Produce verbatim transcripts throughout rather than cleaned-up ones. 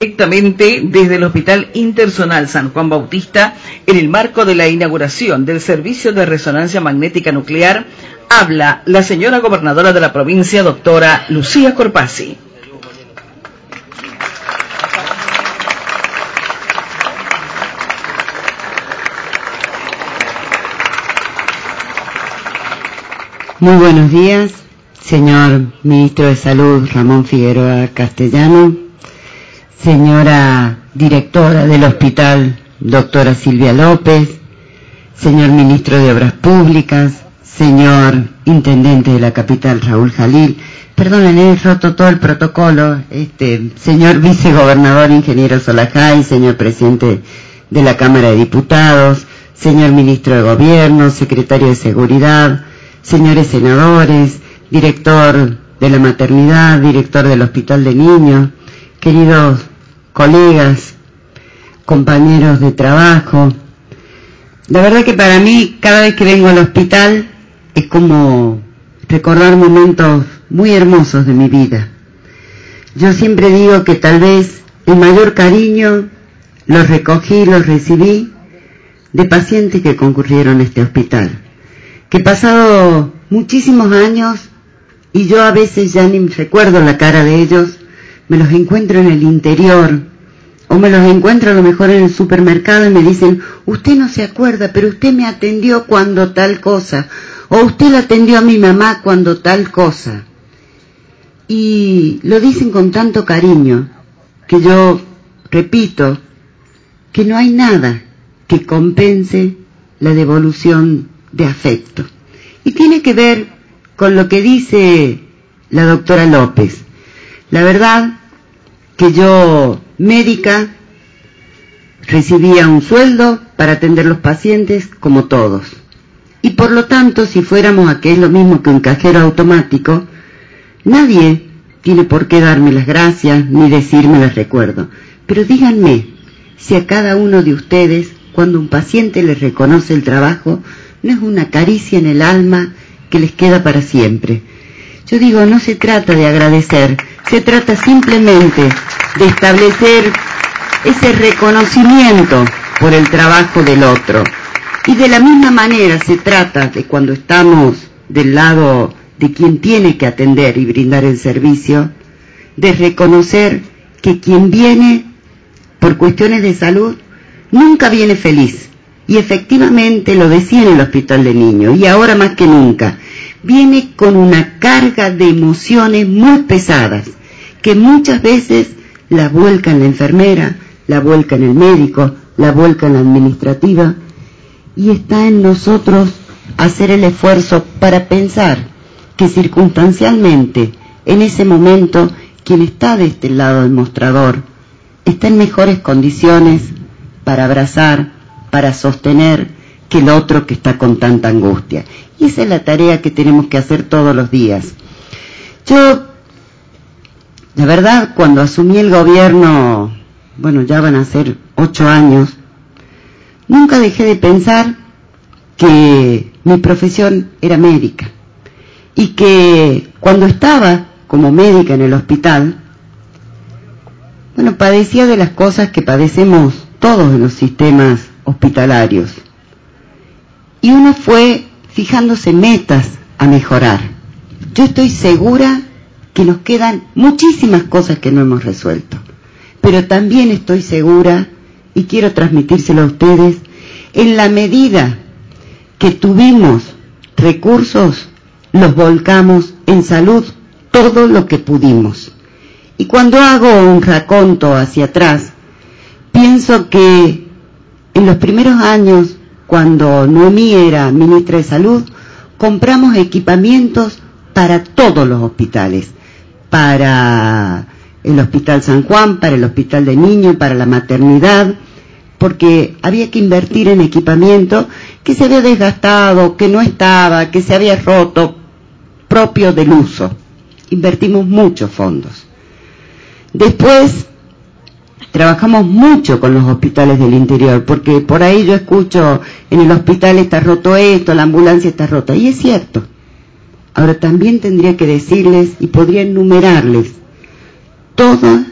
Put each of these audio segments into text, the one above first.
Directamente desde el Hospital Interzonal San Juan Bautista, en el marco de la inauguración del Servicio de Resonancia Magnética Nuclear, habla la señora gobernadora de la provincia, doctora Lucía Corpacci. Muy buenos días, señor Ministro de Salud Ramón Figueroa Castellano, señora directora del hospital, doctora Silvia López, señor ministro de Obras Públicas, señor intendente de la capital, Raúl Jalil, perdonen, he roto todo el protocolo, este, señor vicegobernador, ingeniero Solajay, señor presidente de la Cámara de Diputados, señor ministro de Gobierno, secretario de Seguridad, señores senadores, director de la maternidad, director del Hospital de Niños, queridos colegas, compañeros de trabajo. La verdad que para mí, cada vez que vengo al hospital, es como recordar momentos muy hermosos de mi vida. Yo siempre digo que tal vez el mayor cariño lo recogí, lo recibí de pacientes que concurrieron a este hospital, que he pasado muchísimos años y yo a veces ya ni recuerdo la cara de ellos. Me los encuentro en el interior, o me los encuentro a lo mejor en el supermercado y me dicen, usted no se acuerda, pero usted me atendió cuando tal cosa, o usted la atendió a mi mamá cuando tal cosa. Y lo dicen con tanto cariño, que yo repito, que no hay nada que compense la devolución de afecto. Y tiene que ver con lo que dice la doctora López. La verdad que yo, médica, recibía un sueldo para atender los pacientes como todos. Y por lo tanto, si fuéramos a que es lo mismo que un cajero automático, nadie tiene por qué darme las gracias ni decirme las recuerdo. Pero díganme si a cada uno de ustedes, cuando un paciente les reconoce el trabajo, no es una caricia en el alma que les queda para siempre. Yo digo, no se trata de agradecer, se trata simplemente de establecer ese reconocimiento por el trabajo del otro. Y de la misma manera se trata de cuando estamos del lado de quien tiene que atender y brindar el servicio, de reconocer que quien viene por cuestiones de salud nunca viene feliz. Y efectivamente lo decía en el Hospital de Niños, y ahora más que nunca, viene con una carga de emociones muy pesadas, que muchas veces la vuelca en la enfermera, la vuelca en el médico, la vuelca en la administrativa, y está en nosotros hacer el esfuerzo para pensar que circunstancialmente, en ese momento, quien está de este lado del mostrador, está en mejores condiciones para abrazar, para sostener, que el otro que está con tanta angustia. Y esa es la tarea que tenemos que hacer todos los días. Yo, la verdad, cuando asumí el gobierno, bueno, ya van a ser ocho años, nunca dejé de pensar que mi profesión era médica. Y que cuando estaba como médica en el hospital, bueno, padecía de las cosas que padecemos todos en los sistemas hospitalarios. Y uno fue fijándose metas a mejorar. Yo estoy segura que nos quedan muchísimas cosas que no hemos resuelto. Pero también estoy segura, y quiero transmitírselo a ustedes, en la medida que tuvimos recursos, los volcamos en salud todo lo que pudimos. Y cuando hago un raconto hacia atrás, pienso que en los primeros años, cuando Noemí era ministra de Salud, compramos equipamientos para todos los hospitales, para el Hospital San Juan, para el Hospital de Niños, para la maternidad, porque había que invertir en equipamiento que se había desgastado, que no estaba, que se había roto, propio del uso. Invertimos muchos fondos. Después, trabajamos mucho con los hospitales del interior, porque por ahí yo escucho, en el hospital está roto esto, la ambulancia está rota, y es cierto. Ahora también tendría que decirles, y podría enumerarles, todas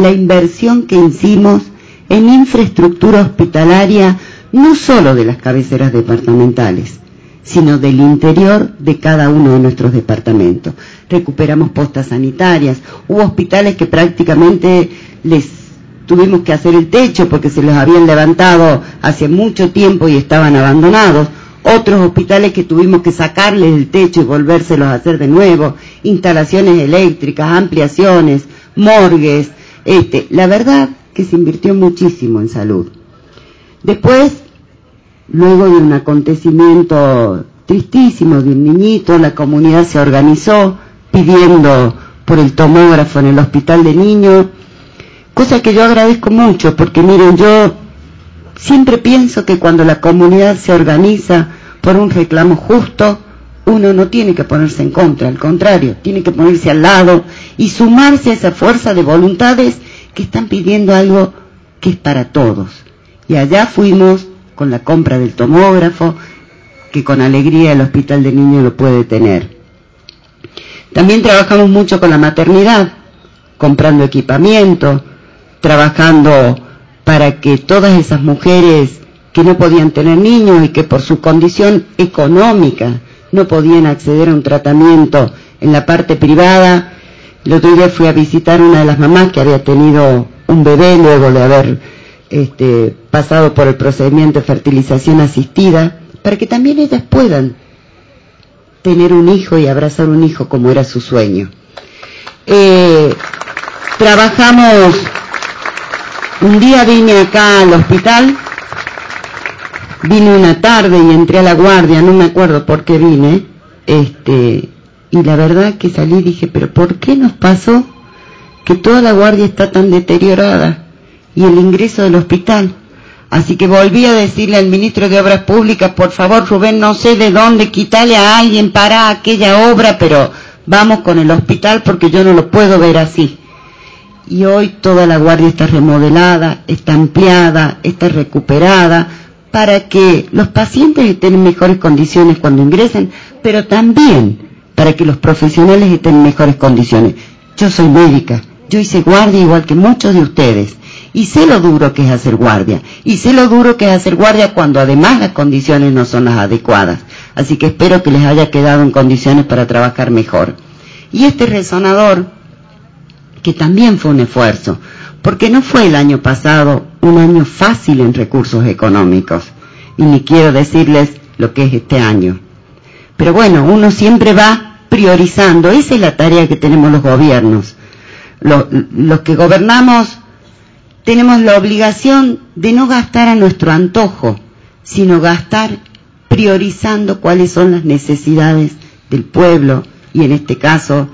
la inversión que hicimos en infraestructura hospitalaria, no solo de las cabeceras departamentales, sino del interior de cada uno de nuestros departamentos. Recuperamos postas sanitarias, hubo hospitales que prácticamente les tuvimos que hacer el techo porque se los habían levantado hace mucho tiempo y estaban abandonados, otros hospitales que tuvimos que sacarles el techo y volvérselos a hacer de nuevo, instalaciones eléctricas, ampliaciones, morgues, este, la verdad que se invirtió muchísimo en salud. Después, luego de un acontecimiento tristísimo de un niñito, la comunidad se organizó pidiendo por el tomógrafo en el hospital de niños, cosa que yo agradezco mucho porque miren, yo siempre pienso que cuando la comunidad se organiza por un reclamo justo, uno no tiene que ponerse en contra, al contrario, tiene que ponerse al lado y sumarse a esa fuerza de voluntades que están pidiendo algo que es para todos. Y allá fuimos con la compra del tomógrafo, que con alegría el hospital de niños lo puede tener. También trabajamos mucho con la maternidad, comprando equipamiento, trabajando para que todas esas mujeres que no podían tener niños y que por su condición económica no podían acceder a un tratamiento en la parte privada. El otro día fui a visitar una de las mamás que había tenido un bebé luego de haber Este, pasado por el procedimiento de fertilización asistida, para que también ellas puedan tener un hijo y abrazar un hijo como era su sueño. Eh, trabajamos, un día vine acá al hospital, vine una tarde y entré a la guardia, no me acuerdo por qué vine, este, y la verdad que salí y dije, pero ¿por qué nos pasó que toda la guardia está tan deteriorada? Y el ingreso del hospital. Así que volví a decirle al ministro de Obras Públicas, por favor Rubén, no sé de dónde, quítale a alguien para aquella obra, pero vamos con el hospital porque yo no lo puedo ver así. Y hoy toda la guardia está remodelada, está ampliada, está recuperada, para que los pacientes estén en mejores condiciones cuando ingresen, pero también para que los profesionales estén en mejores condiciones. Yo soy médica, yo hice guardia igual que muchos de ustedes. Y sé lo duro que es hacer guardia, y sé lo duro que es hacer guardia cuando además las condiciones no son las adecuadas. Así que espero que les haya quedado en condiciones para trabajar mejor. Y este resonador, que también fue un esfuerzo, porque no fue el año pasado un año fácil en recursos económicos, y ni quiero decirles lo que es este año. Pero bueno, uno siempre va priorizando, esa es la tarea que tenemos los gobiernos. Los, los que gobernamos tenemos la obligación de no gastar a nuestro antojo, sino gastar priorizando cuáles son las necesidades del pueblo y en este caso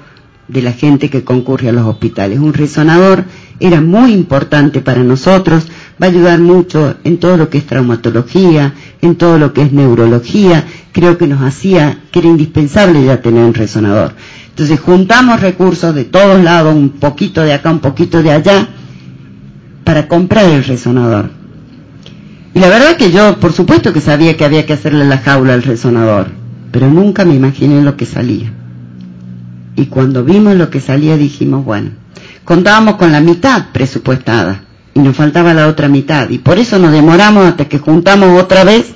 de la gente que concurre a los hospitales. Un resonador era muy importante para nosotros, va a ayudar mucho en todo lo que es traumatología, en todo lo que es neurología, creo que nos hacía que era indispensable ya tener un resonador. Entonces juntamos recursos de todos lados, un poquito de acá, un poquito de allá, para comprar el resonador. Y la verdad que yo, por supuesto que sabía que había que hacerle la jaula al resonador, pero nunca me imaginé lo que salía. Y cuando vimos lo que salía dijimos, bueno, contábamos con la mitad presupuestada y nos faltaba la otra mitad, y por eso nos demoramos hasta que juntamos otra vez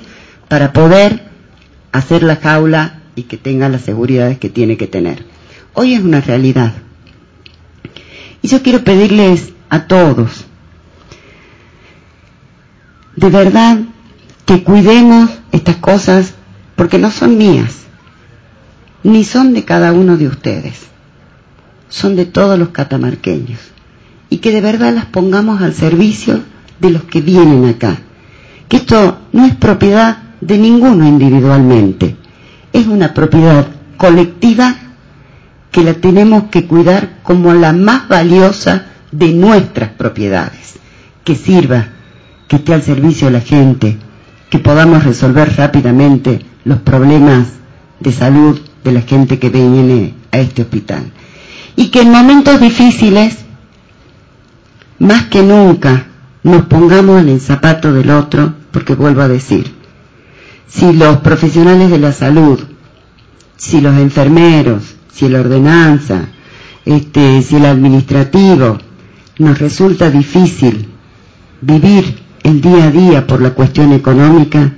para poder hacer la jaula y que tenga las seguridades que tiene que tener. Hoy es una realidad. Y yo quiero pedirles a todos, de verdad, que cuidemos estas cosas porque no son mías, ni son de cada uno de ustedes, son de todos los catamarqueños, y que de verdad las pongamos al servicio de los que vienen acá, que esto no es propiedad de ninguno individualmente, es una propiedad colectiva que la tenemos que cuidar como la más valiosa de nuestras propiedades, que sirva, que esté al servicio de la gente, que podamos resolver rápidamente los problemas de salud de la gente que viene a este hospital. Y que en momentos difíciles, más que nunca, nos pongamos en el zapato del otro, porque vuelvo a decir, si los profesionales de la salud, si los enfermeros, si la ordenanza, este, si el administrativo, nos resulta difícil vivir el día a día por la cuestión económica,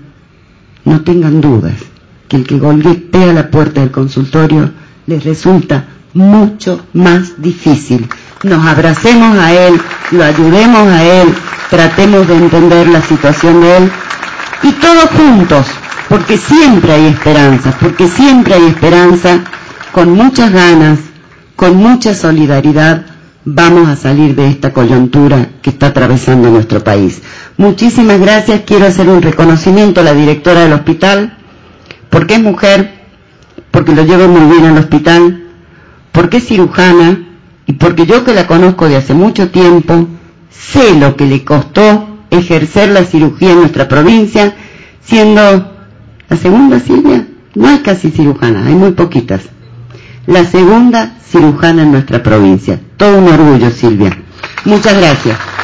no tengan dudas que el que golpea la puerta del consultorio les resulta mucho más difícil. Nos abracemos a él, lo ayudemos a él, tratemos de entender la situación de él y todos juntos, porque siempre hay esperanza, porque siempre hay esperanza, con muchas ganas, con mucha solidaridad, vamos a salir de esta coyuntura que está atravesando nuestro país. Muchísimas gracias. Quiero hacer un reconocimiento a la directora del hospital, porque es mujer, porque lo lleva muy bien al hospital, porque es cirujana, y porque yo, que la conozco de hace mucho tiempo, sé lo que le costó ejercer la cirugía en nuestra provincia, siendo la segunda, Silvia, no es casi cirujana, hay muy poquitas, la segunda cirujana en nuestra provincia. Todo un orgullo, Silvia. Muchas gracias.